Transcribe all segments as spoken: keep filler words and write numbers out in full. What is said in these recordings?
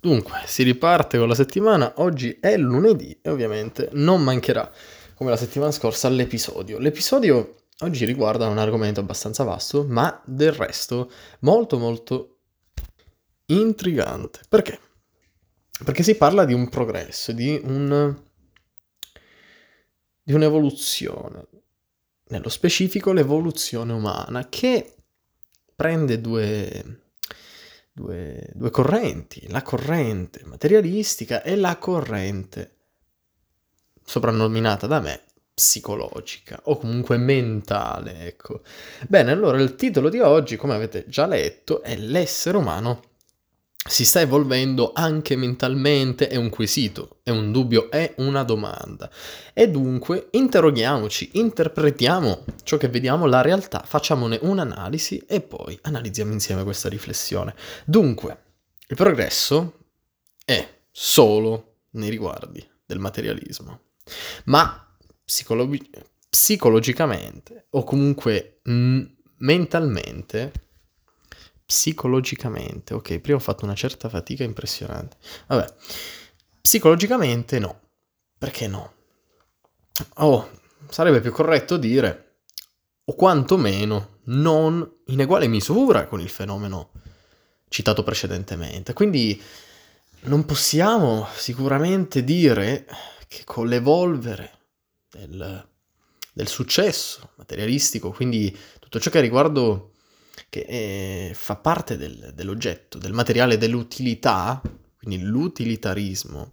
Dunque, si riparte con la settimana, oggi è lunedì e ovviamente non mancherà, come la settimana scorsa, l'episodio. L'episodio oggi riguarda un argomento abbastanza vasto, ma del resto molto molto intrigante. Perché? Perché si parla di un progresso, di un... di un'evoluzione, nello specifico l'evoluzione umana, che prende due... Due, due correnti, la corrente materialistica e la corrente soprannominata da me psicologica o comunque mentale, ecco. Bene, allora il titolo di oggi, come avete già letto, è l'essere umano si sta evolvendo anche mentalmente, è un quesito, è un dubbio, è una domanda. E dunque interroghiamoci, interpretiamo ciò che vediamo, la realtà, facciamone un'analisi e poi analizziamo insieme questa riflessione. Dunque, il progresso è solo nei riguardi del materialismo, ma psicologi- psicologicamente o comunque mh, mentalmente... Psicologicamente, ok, prima ho fatto una certa fatica impressionante. Vabbè, psicologicamente no. Perché no? Oh, sarebbe più corretto dire, o quantomeno non in uguale misura con il fenomeno citato precedentemente. Quindi non possiamo sicuramente dire che con l'evolvere del, del successo materialistico, quindi tutto ciò che riguardo che è, fa parte del, dell'oggetto, del materiale, dell'utilità, quindi l'utilitarismo,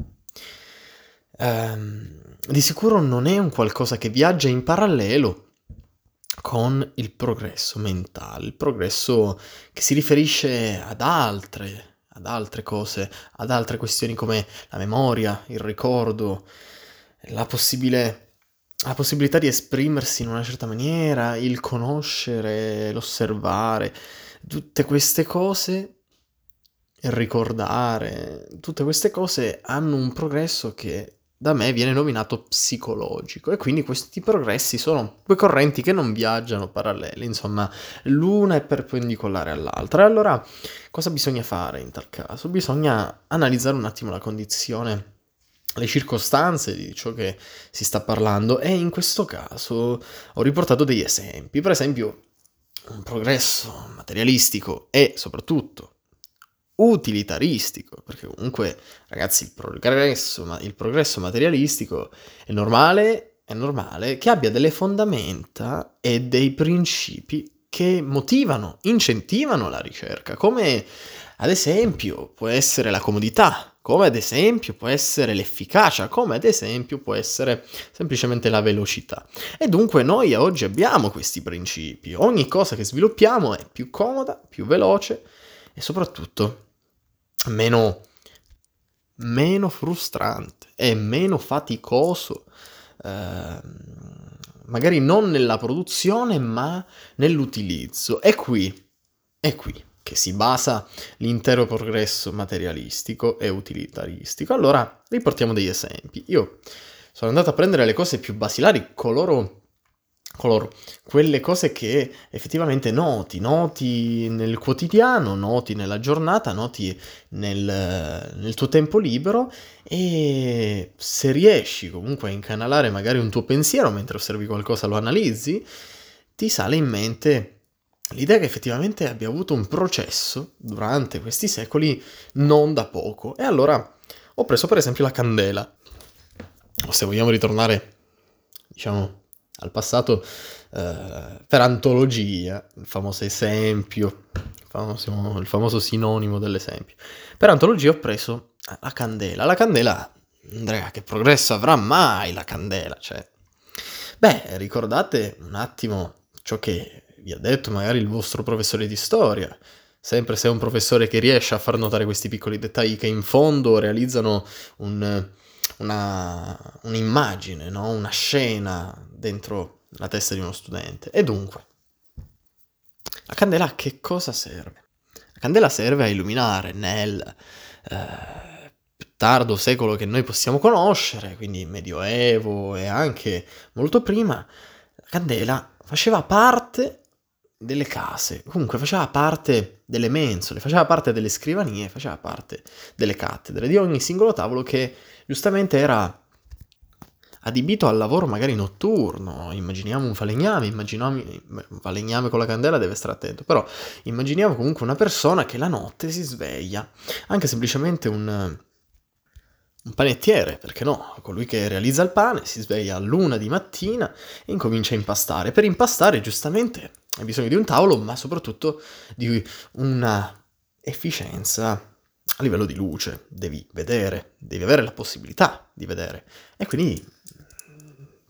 ehm, di sicuro non è un qualcosa che viaggia in parallelo con il progresso mentale, il progresso che si riferisce ad altre, ad altre cose, ad altre questioni come la memoria, il ricordo, la possibile... la possibilità di esprimersi in una certa maniera, il conoscere, l'osservare, tutte queste cose, il ricordare, tutte queste cose hanno un progresso che da me viene nominato psicologico, e quindi questi progressi sono due correnti che non viaggiano parallele, insomma l'una è perpendicolare all'altra. Allora cosa bisogna fare in tal caso? Bisogna analizzare un attimo la condizione, le circostanze di ciò che si sta parlando, e in questo caso ho riportato degli esempi. Per esempio, un progresso materialistico e soprattutto utilitaristico, perché comunque, ragazzi, il progresso, ma il progresso materialistico è normale, è normale che abbia delle fondamenta e dei principi che motivano, incentivano la ricerca, come ad esempio può essere la comodità, come ad esempio può essere l'efficacia, come ad esempio può essere semplicemente la velocità. E dunque noi oggi abbiamo questi principi. Ogni cosa che sviluppiamo è più comoda, più veloce e soprattutto meno, meno frustrante e meno faticoso. Eh, magari non nella produzione ma nell'utilizzo. È qui, è qui che si basa l'intero progresso materialistico e utilitaristico. Allora, riportiamo degli esempi. Io sono andato a prendere le cose più basilari, coloro, coloro, quelle cose che effettivamente noti, noti nel quotidiano, noti nella giornata, noti nel, nel tuo tempo libero, e se riesci comunque a incanalare magari un tuo pensiero mentre osservi qualcosa, lo analizzi, ti sale in mente l'idea che effettivamente abbia avuto un processo durante questi secoli non da poco. E allora ho preso per esempio la candela, o se vogliamo ritornare, diciamo, al passato, eh, per antologia, il famoso esempio, il famoso, il famoso sinonimo dell'esempio. Per antologia ho preso la candela. La candela, Andrea, che progresso avrà mai la candela? Cioè, beh, ricordate un attimo ciò che vi ha detto magari il vostro professore di storia, sempre se è un professore che riesce a far notare questi piccoli dettagli che in fondo realizzano un, una, un'immagine, no? Una scena dentro la testa di uno studente. E dunque, la candela a che cosa serve? La candela serve a illuminare nel eh, tardo secolo che noi possiamo conoscere, quindi Medioevo e anche molto prima, la candela faceva parte delle case, comunque faceva parte delle mensole, faceva parte delle scrivanie, faceva parte delle cattedre, di ogni singolo tavolo che giustamente era adibito al lavoro magari notturno. Immaginiamo un falegname, immaginiamo un falegname con la candela, deve stare attento, però immaginiamo comunque una persona che la notte si sveglia, anche semplicemente un... un panettiere, perché no? Colui che realizza il pane si sveglia all'una di mattina e incomincia a impastare. Per impastare, giustamente, hai bisogno di un tavolo, ma soprattutto di una efficienza a livello di luce. Devi vedere, devi avere la possibilità di vedere. E quindi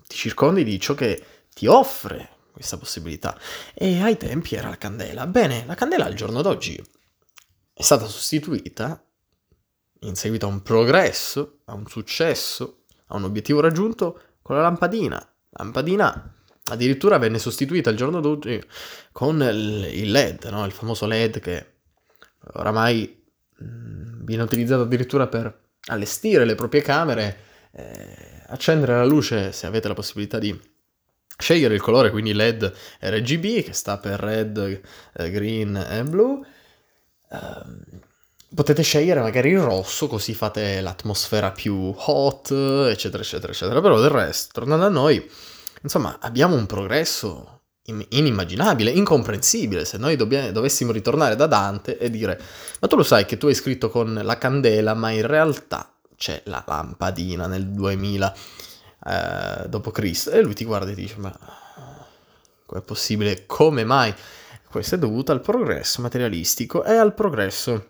ti circondi di ciò che ti offre questa possibilità. E ai tempi era la candela. Bene, la candela al giorno d'oggi è stata sostituita in seguito a un progresso, a un successo, a un obiettivo raggiunto, con la lampadina. La lampadina addirittura venne sostituita al giorno d'oggi con il L E D, no? Il famoso L E D che oramai viene utilizzato addirittura per allestire le proprie camere, eh, accendere la luce se avete la possibilità di scegliere il colore, quindi L E D R G B, che sta per red, green e blu. Um, Potete scegliere magari il rosso, così fate l'atmosfera più hot, eccetera, eccetera, eccetera. Però del resto, tornando a noi, insomma, abbiamo un progresso inimmaginabile, incomprensibile. Se noi dobbia- dovessimo ritornare da Dante e dire: ma tu lo sai che tu hai scritto con la candela, ma in realtà c'è la lampadina nel duemila eh, dopo Cristo. E lui ti guarda e dice: ma com'è possibile? Come mai? Questo è dovuto al progresso materialistico e al progresso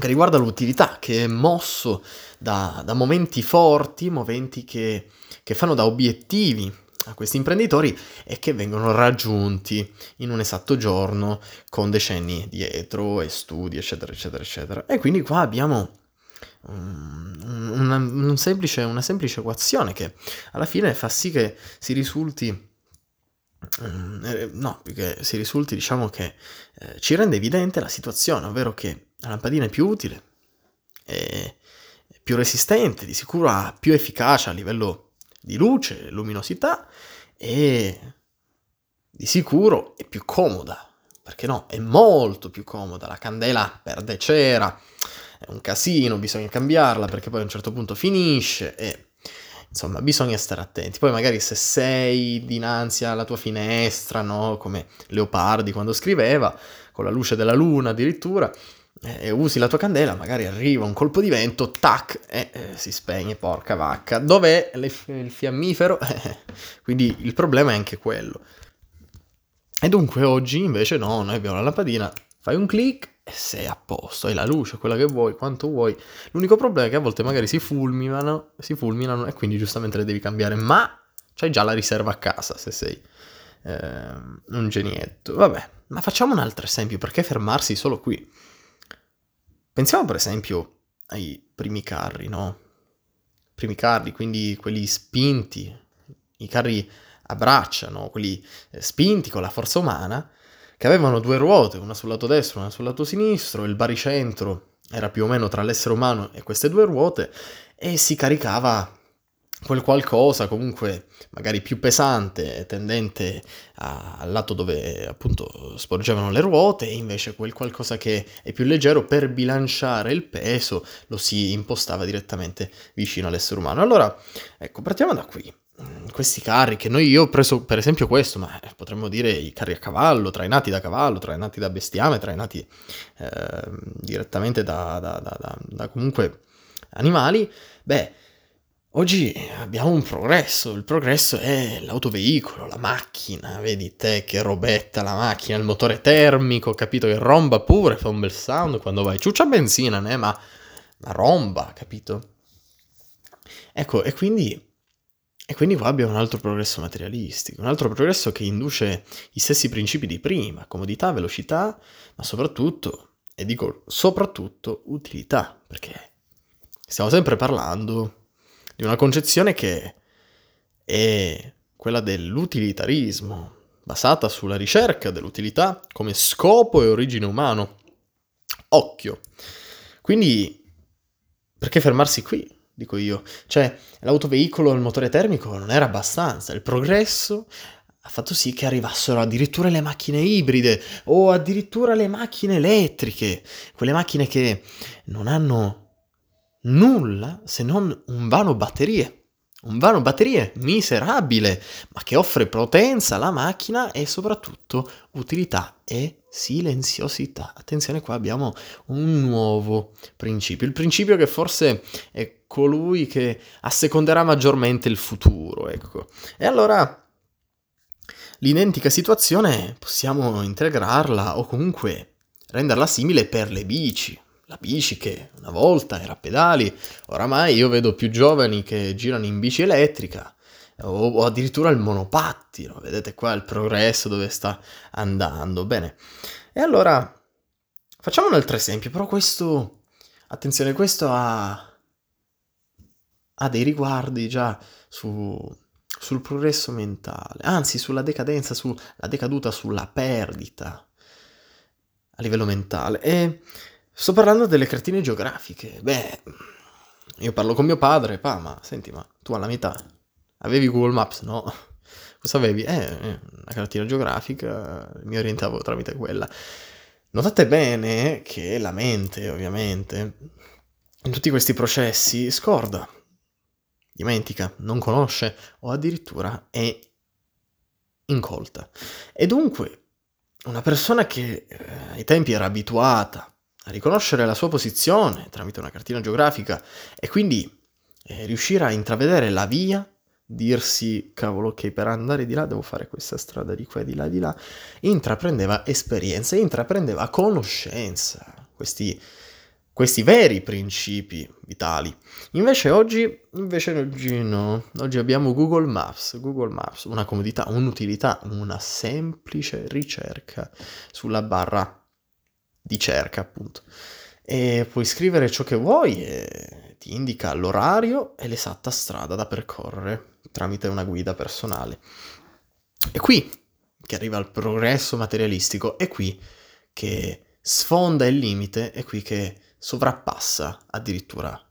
che riguarda l'utilità, che è mosso da, da momenti forti, momenti che, che fanno da obiettivi a questi imprenditori e che vengono raggiunti in un esatto giorno con decenni dietro e studi, eccetera, eccetera, eccetera. E quindi qua abbiamo um, una, un semplice, una semplice equazione che alla fine fa sì che si risulti... No, più che si risulti, diciamo che eh, ci rende evidente la situazione, ovvero che la lampadina è più utile, è più resistente, di sicuro ha più efficacia a livello di luce, luminosità, e di sicuro è più comoda, perché no, è molto più comoda. La candela perde cera, è un casino, bisogna cambiarla perché poi a un certo punto finisce e... Insomma, bisogna stare attenti. Poi magari se sei dinanzi alla tua finestra, no? Come Leopardi quando scriveva, con la luce della luna addirittura, e usi la tua candela, magari arriva un colpo di vento, tac, e eh, si spegne, porca vacca. Dov'è le, il fiammifero? Quindi il problema è anche quello. E dunque oggi invece no, noi abbiamo la lampadina, fai un click, sei a posto, hai la luce, quella che vuoi, quanto vuoi. L'unico problema è che a volte magari si fulminano, si fulminano e quindi giustamente le devi cambiare, ma c'hai già la riserva a casa se sei eh, un genietto. Vabbè, ma facciamo un altro esempio, perché fermarsi solo qui? Pensiamo per esempio ai primi carri, no? Primi carri, quindi quelli spinti, i carri a braccia, no? Quelli spinti con la forza umana, che avevano due ruote, una sul lato destro e una sul lato sinistro, il baricentro era più o meno tra l'essere umano e queste due ruote, e si caricava quel qualcosa comunque magari più pesante, tendente a, al lato dove appunto sporgevano le ruote, e invece quel qualcosa che è più leggero, per bilanciare il peso, lo si impostava direttamente vicino all'essere umano. Allora, ecco, partiamo da qui. Questi carri, che noi io ho preso per esempio questo, ma potremmo dire i carri a cavallo, trainati da cavallo, trainati da bestiame, trainati eh, direttamente da, da, da, da, da comunque animali. Beh, oggi abbiamo un progresso, il progresso è l'autoveicolo, la macchina, vedi te che robetta la macchina, il motore termico, capito, che romba pure, fa un bel sound quando vai, ciuccia benzina, né? ma, ma romba, capito? Ecco, e quindi... E quindi qua abbiamo un altro progresso materialistico, un altro progresso che induce gli stessi principi di prima, comodità, velocità, ma soprattutto, e dico soprattutto, utilità, perché stiamo sempre parlando di una concezione che è quella dell'utilitarismo, basata sulla ricerca dell'utilità come scopo e origine umano. Occhio! Quindi, perché fermarsi qui? Dico io, cioè l'autoveicolo e il motore termico non era abbastanza, il progresso ha fatto sì che arrivassero addirittura le macchine ibride o addirittura le macchine elettriche, quelle macchine che non hanno nulla se non un vano batterie. Un vano batterie miserabile, ma che offre potenza alla macchina e soprattutto utilità e silenziosità. Attenzione, qua abbiamo un nuovo principio, il principio che forse è colui che asseconderà maggiormente il futuro, ecco. E allora l'identica situazione possiamo integrarla o comunque renderla simile per le bici. La bici che una volta era a pedali, oramai io vedo più giovani che girano in bici elettrica o, o addirittura il monopattino. Vedete qua il progresso dove sta andando. Bene, e allora facciamo un altro esempio, però questo, attenzione, questo ha, ha dei riguardi già su, sul progresso mentale, anzi sulla decadenza, sulla decaduta, sulla perdita a livello mentale. E sto parlando delle cartine geografiche. Beh, io parlo con mio padre, pa, ma senti, ma tu alla metà avevi Google Maps, no? Cosa avevi? Eh, una cartina geografica, mi orientavo tramite quella. Notate bene che la mente, ovviamente, in tutti questi processi scorda, dimentica, non conosce o addirittura è incolta. E dunque, una persona che eh, ai tempi era abituata a riconoscere la sua posizione tramite una cartina geografica e quindi eh, riuscire a intravedere la via, dirsi cavolo che per andare di là devo fare questa strada di qua, di là, di là, intraprendeva esperienza, intraprendeva conoscenza, questi, questi veri principi vitali. Invece oggi, invece oggi no, oggi abbiamo Google Maps, Google Maps, una comodità, un'utilità, una semplice ricerca sulla barra di cerca, appunto, e puoi scrivere ciò che vuoi e ti indica l'orario e l'esatta strada da percorrere tramite una guida personale. È qui che arriva il progresso materialistico, è qui che sfonda il limite, è qui che sovrappassa addirittura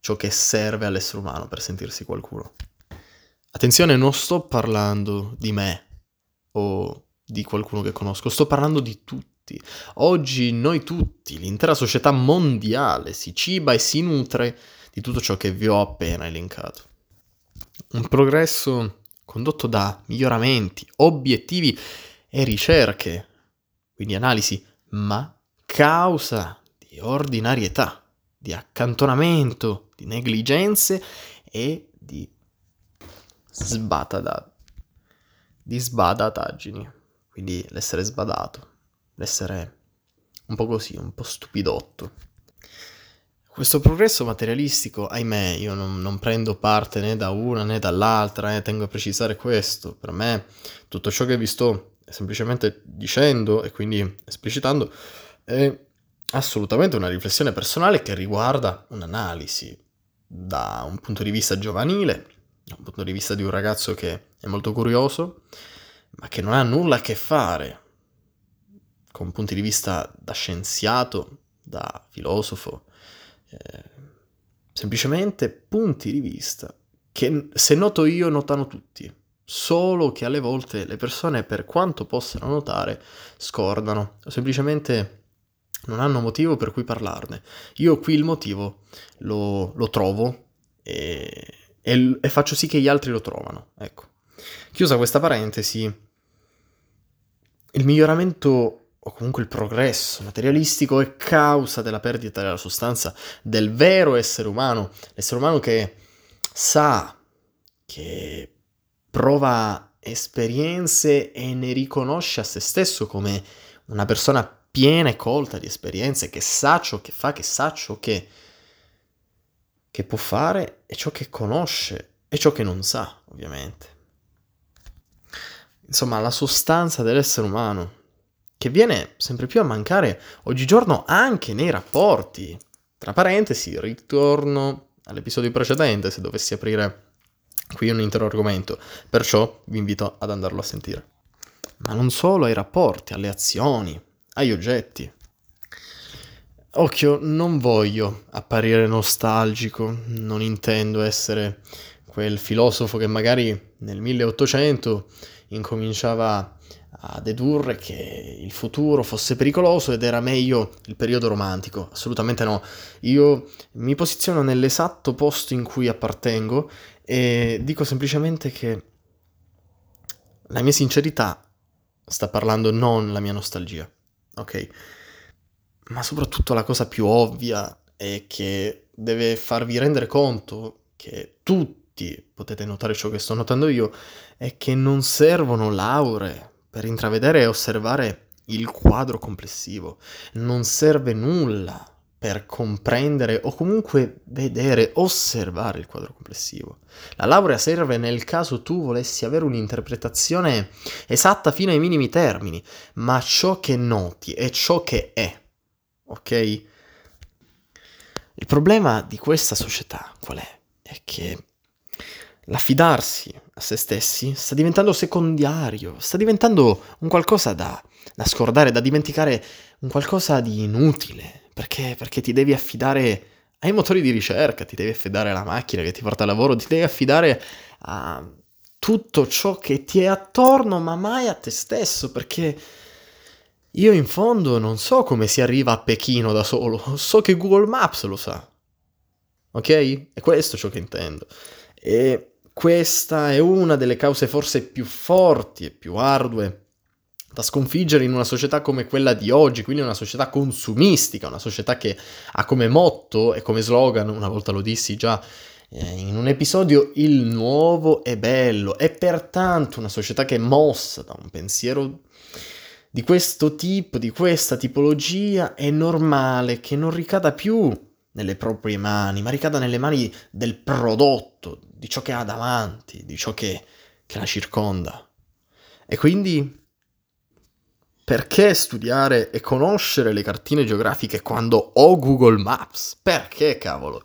ciò che serve all'essere umano per sentirsi qualcuno. Attenzione, non sto parlando di me o di qualcuno che conosco, sto parlando di tutti. Oggi noi tutti, l'intera società mondiale, si ciba e si nutre di tutto ciò che vi ho appena elencato. Un progresso condotto da miglioramenti, obiettivi e ricerche, quindi analisi, ma causa di ordinarietà, di accantonamento, di negligenze e di sbadata, di sbadataggini, quindi l'essere sbadato. Essere un po' così, un po' stupidotto. Questo progresso materialistico, ahimè, io non, non prendo parte né da una né dall'altra, eh, tengo a precisare questo. Per me tutto ciò che vi sto semplicemente dicendo e quindi esplicitando è assolutamente una riflessione personale che riguarda un'analisi da un punto di vista giovanile, da un punto di vista di un ragazzo che è molto curioso, ma che non ha nulla a che fare con punti di vista da scienziato, da filosofo, eh, semplicemente punti di vista che se noto io notano tutti, solo che alle volte le persone, per quanto possano notare, scordano o semplicemente non hanno motivo per cui parlarne. Io qui il motivo lo, lo trovo e, e, e faccio sì che gli altri lo trovano. Ecco. Chiusa questa parentesi, il miglioramento o comunque il progresso materialistico è causa della perdita della sostanza del vero essere umano, l'essere umano che sa, che prova esperienze e ne riconosce a se stesso come una persona piena e colta di esperienze, che sa ciò che fa, che sa ciò che, che può fare e ciò che conosce e ciò che non sa, ovviamente. Insomma, la sostanza dell'essere umano, che viene sempre più a mancare oggigiorno anche nei rapporti. Tra parentesi, ritorno all'episodio precedente se dovessi aprire qui un intero argomento, perciò vi invito ad andarlo a sentire. Ma non solo ai rapporti, alle azioni, agli oggetti. Occhio, non voglio apparire nostalgico, non intendo essere quel filosofo che magari nel milleottocento incominciava a dedurre che il futuro fosse pericoloso ed era meglio il periodo romantico. Assolutamente no. Io mi posiziono nell'esatto posto in cui appartengo e dico semplicemente che la mia sincerità sta parlando, non la mia nostalgia, ok? Ma soprattutto la cosa più ovvia è che deve farvi rendere conto che tutti potete notare ciò che sto notando io, è che non servono lauree per intravedere e osservare il quadro complessivo. Non serve nulla per comprendere o comunque vedere, osservare il quadro complessivo. La laurea serve nel caso tu volessi avere un'interpretazione esatta fino ai minimi termini, ma ciò che noti è ciò che è, ok? Il problema di questa società qual è? È che l'affidarsi a se stessi sta diventando secondario, sta diventando un qualcosa da, da scordare, da dimenticare, un qualcosa di inutile. Perché? Perché ti devi affidare ai motori di ricerca, ti devi affidare alla macchina che ti porta al lavoro, ti devi affidare a tutto ciò che ti è attorno, ma mai a te stesso, perché io in fondo non so come si arriva a Pechino da solo, so che Google Maps lo sa, ok? È questo ciò che intendo. E questa è una delle cause forse più forti e più ardue da sconfiggere in una società come quella di oggi, quindi una società consumistica, una società che ha come motto e come slogan, una volta lo dissi già eh, in un episodio, il nuovo è bello, è pertanto una società che è mossa da un pensiero di questo tipo, di questa tipologia, è normale che non ricada più nelle proprie mani, ma ricada nelle mani del prodotto, di ciò che ha davanti, di ciò che, che la circonda. E quindi perché studiare e conoscere le cartine geografiche quando ho Google Maps? Perché, cavolo?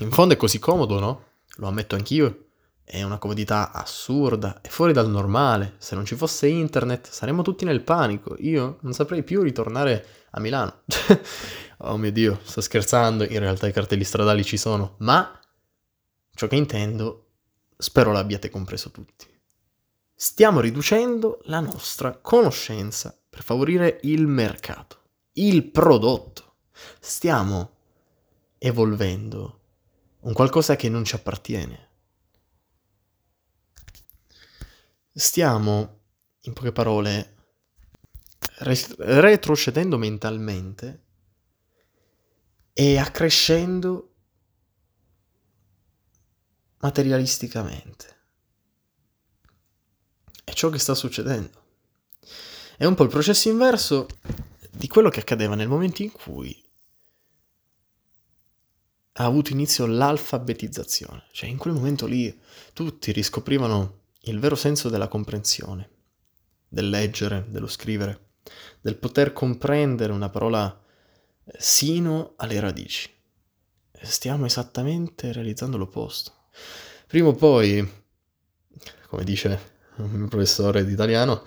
In fondo è così comodo, no? Lo ammetto anch'io. È una comodità assurda, è fuori dal normale. Se non ci fosse internet saremmo tutti nel panico. Io non saprei più ritornare a Milano. Oh mio Dio, sto scherzando. In realtà i cartelli stradali ci sono. Ma ciò che intendo, spero l'abbiate compreso tutti. Stiamo riducendo la nostra conoscenza per favorire il mercato, il prodotto. Stiamo evolvendo un qualcosa che non ci appartiene. Stiamo, in poche parole, re- retrocedendo mentalmente e accrescendo materialisticamente. È ciò che sta succedendo. È un po' il processo inverso di quello che accadeva nel momento in cui ha avuto inizio l'alfabetizzazione. Cioè in quel momento lì tutti riscoprivano il vero senso della comprensione, del leggere, dello scrivere, del poter comprendere una parola sino alle radici. Stiamo esattamente realizzando l'opposto. Prima o poi, come dice un professore di italiano,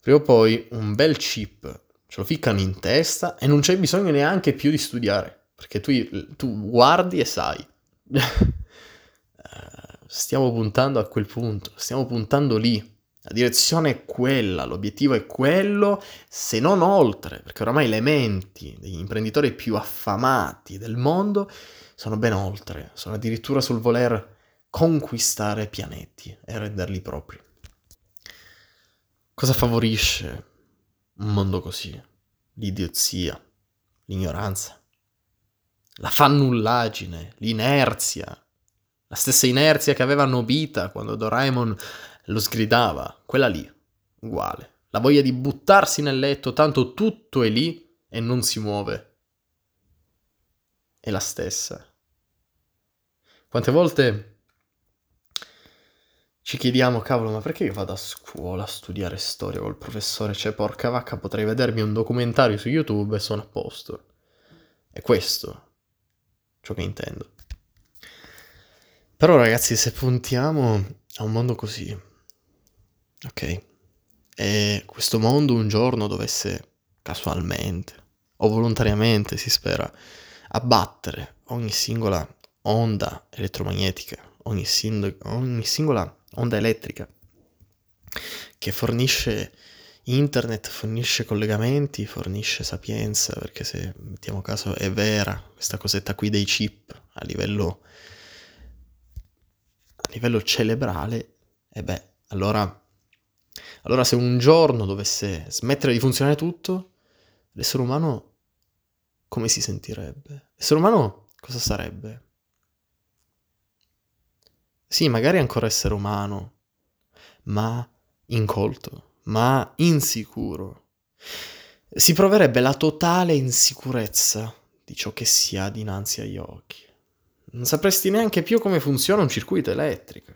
prima o poi un bel chip ce lo ficcano in testa e non c'è bisogno neanche più di studiare, perché tu, tu guardi e sai. Stiamo puntando a quel punto, stiamo puntando lì, la direzione è quella, l'obiettivo è quello, se non oltre, perché oramai le menti degli imprenditori più affamati del mondo sono ben oltre, sono addirittura sul voler conquistare pianeti e renderli propri. Cosa favorisce un mondo così? L'idiozia, l'ignoranza, la fannullaggine, l'inerzia, la stessa inerzia che aveva Nobita quando Doraemon lo sgridava, quella lì, uguale. La voglia di buttarsi nel letto, tanto tutto è lì e non si muove. È la stessa. Quante volte ci chiediamo, cavolo, ma perché io vado a scuola a studiare storia col professore? Cioè, porca vacca, potrei vedermi un documentario su YouTube e sono a posto. È questo ciò che intendo. Però, ragazzi, se puntiamo a un mondo così, ok, e questo mondo un giorno dovesse casualmente o volontariamente, si spera, abbattere ogni singola onda elettromagnetica, ogni, sing- ogni singola onda elettrica, che fornisce internet, fornisce collegamenti, fornisce sapienza, perché se mettiamo caso è vera questa cosetta qui dei chip a livello a livello cerebrale, e beh, allora allora se un giorno dovesse smettere di funzionare tutto, l'essere umano come si sentirebbe? L'essere umano cosa sarebbe? Sì, magari ancora essere umano, ma incolto, ma insicuro. Si proverebbe la totale insicurezza di ciò che si ha dinanzi agli occhi. Non sapresti neanche più come funziona un circuito elettrico.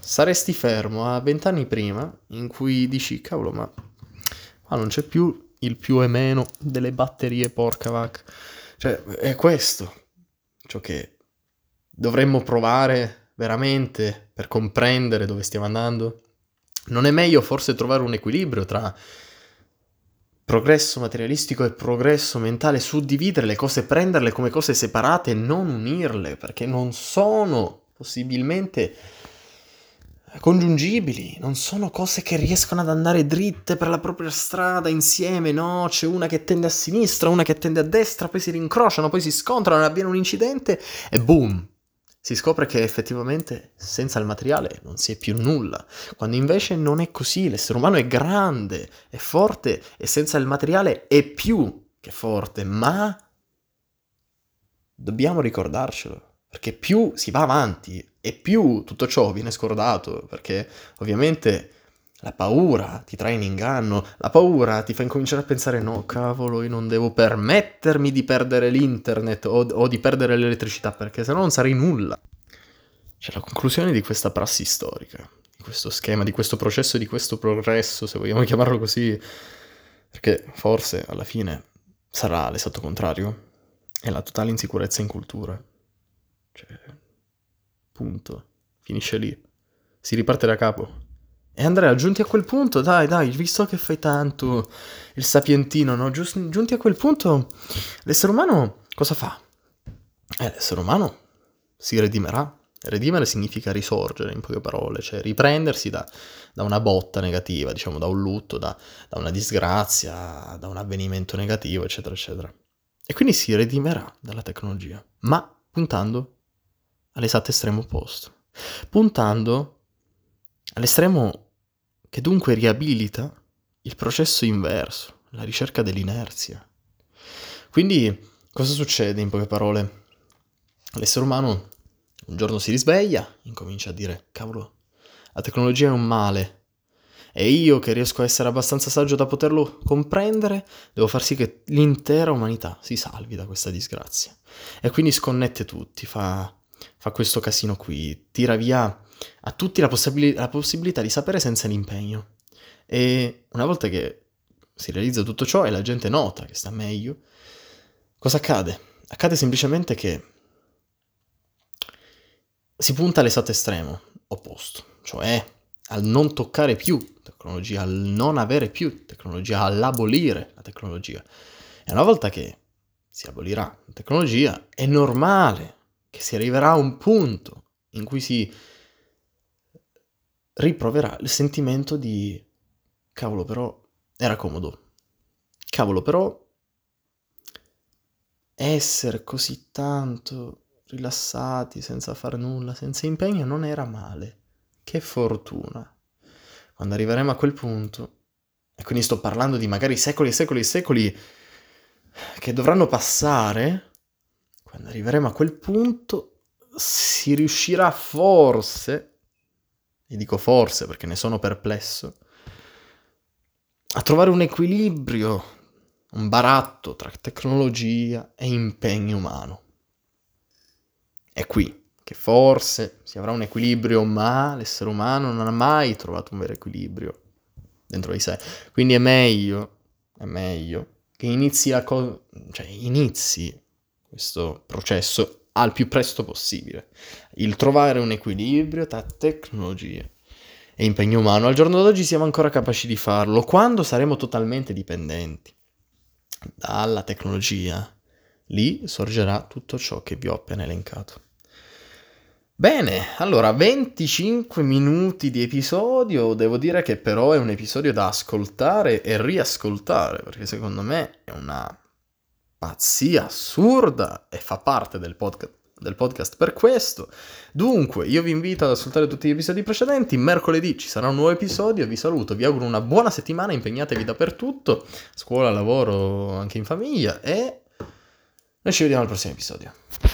Saresti fermo a vent'anni prima, in cui dici, cavolo, ma, ma non c'è più il più e meno delle batterie, porca vacca. Cioè, è questo ciò che dovremmo provare veramente per comprendere dove stiamo andando. Non è meglio forse trovare un equilibrio tra progresso materialistico e progresso mentale, suddividere le cose, prenderle come cose separate e non unirle, perché non sono possibilmente congiungibili, non sono cose che riescono ad andare dritte per la propria strada insieme, no? C'è una che tende a sinistra, una che tende a destra, poi si rincrociano, poi si scontrano, avviene un incidente e boom! Si scopre che effettivamente senza il materiale non si è più nulla, quando invece non è così. L'essere umano è grande, è forte, e senza il materiale è più che forte, ma dobbiamo ricordarcelo, perché più si va avanti e più tutto ciò viene scordato, perché ovviamente la paura ti trae in inganno, la paura ti fa incominciare a pensare, no cavolo, io non devo permettermi di perdere l'internet o, o di perdere l'elettricità, perché sennò non sarei nulla. C'è la conclusione di questa prassi storica, di questo schema, di questo processo, di questo progresso, se vogliamo chiamarlo così, perché forse alla fine sarà l'esatto contrario, è la totale insicurezza in cultura. Cioè, punto, finisce lì, si riparte da capo. E Andrea, giunti a quel punto, dai, dai, visto che fai tanto il sapientino, no? Giu- giunti a quel punto, l'essere umano cosa fa? Eh, l'essere umano si redimerà. Redimere significa risorgere, in poche parole, cioè riprendersi da, da una botta negativa, diciamo, da un lutto, da, da una disgrazia, da un avvenimento negativo, eccetera, eccetera. E quindi si redimerà dalla tecnologia, ma puntando all'esatto estremo opposto. Puntando all'estremo che dunque riabilita il processo inverso, la ricerca dell'inerzia. Quindi cosa succede in poche parole? L'essere umano un giorno si risveglia, incomincia a dire, cavolo, la tecnologia è un male, e io che riesco a essere abbastanza saggio da poterlo comprendere, devo far sì che l'intera umanità si salvi da questa disgrazia. E quindi sconnette tutti, fa, fa questo casino qui, tira via a tutti la, possibili- la possibilità di sapere senza l'impegno. E una volta che si realizza tutto ciò e la gente nota che sta meglio, cosa accade? Accade semplicemente che si punta all'esatto estremo opposto, cioè al non toccare più tecnologia, al non avere più tecnologia, all'abolire la tecnologia. E una volta che si abolirà la tecnologia, è normale che si arriverà a un punto in cui si riproverà il sentimento di cavolo però era comodo, cavolo però essere così tanto rilassati senza far nulla, senza impegno non era male, che fortuna. Quando arriveremo a quel punto, e quindi sto parlando di magari secoli e secoli e secoli che dovranno passare, quando arriveremo a quel punto si riuscirà forse, e dico forse perché ne sono perplesso, a trovare un equilibrio, un baratto tra tecnologia e impegno umano. È qui che forse si avrà un equilibrio, ma l'essere umano non ha mai trovato un vero equilibrio dentro di sé. Quindi è meglio, è meglio che inizi la co- cioè inizi questo processo al più presto possibile, il trovare un equilibrio tra tecnologie e impegno umano. Al giorno d'oggi siamo ancora capaci di farlo. Quando saremo totalmente dipendenti dalla tecnologia, lì sorgerà tutto ciò che vi ho appena elencato. Bene, allora venticinque minuti di episodio, devo dire che però è un episodio da ascoltare e riascoltare, perché secondo me è una pazzia assurda e fa parte del podcast, del podcast per questo. Dunque, io vi invito ad ascoltare tutti gli episodi precedenti, mercoledì ci sarà un nuovo episodio, vi saluto, vi auguro una buona settimana, impegnatevi dappertutto, scuola, lavoro, anche in famiglia, e noi ci vediamo al prossimo episodio.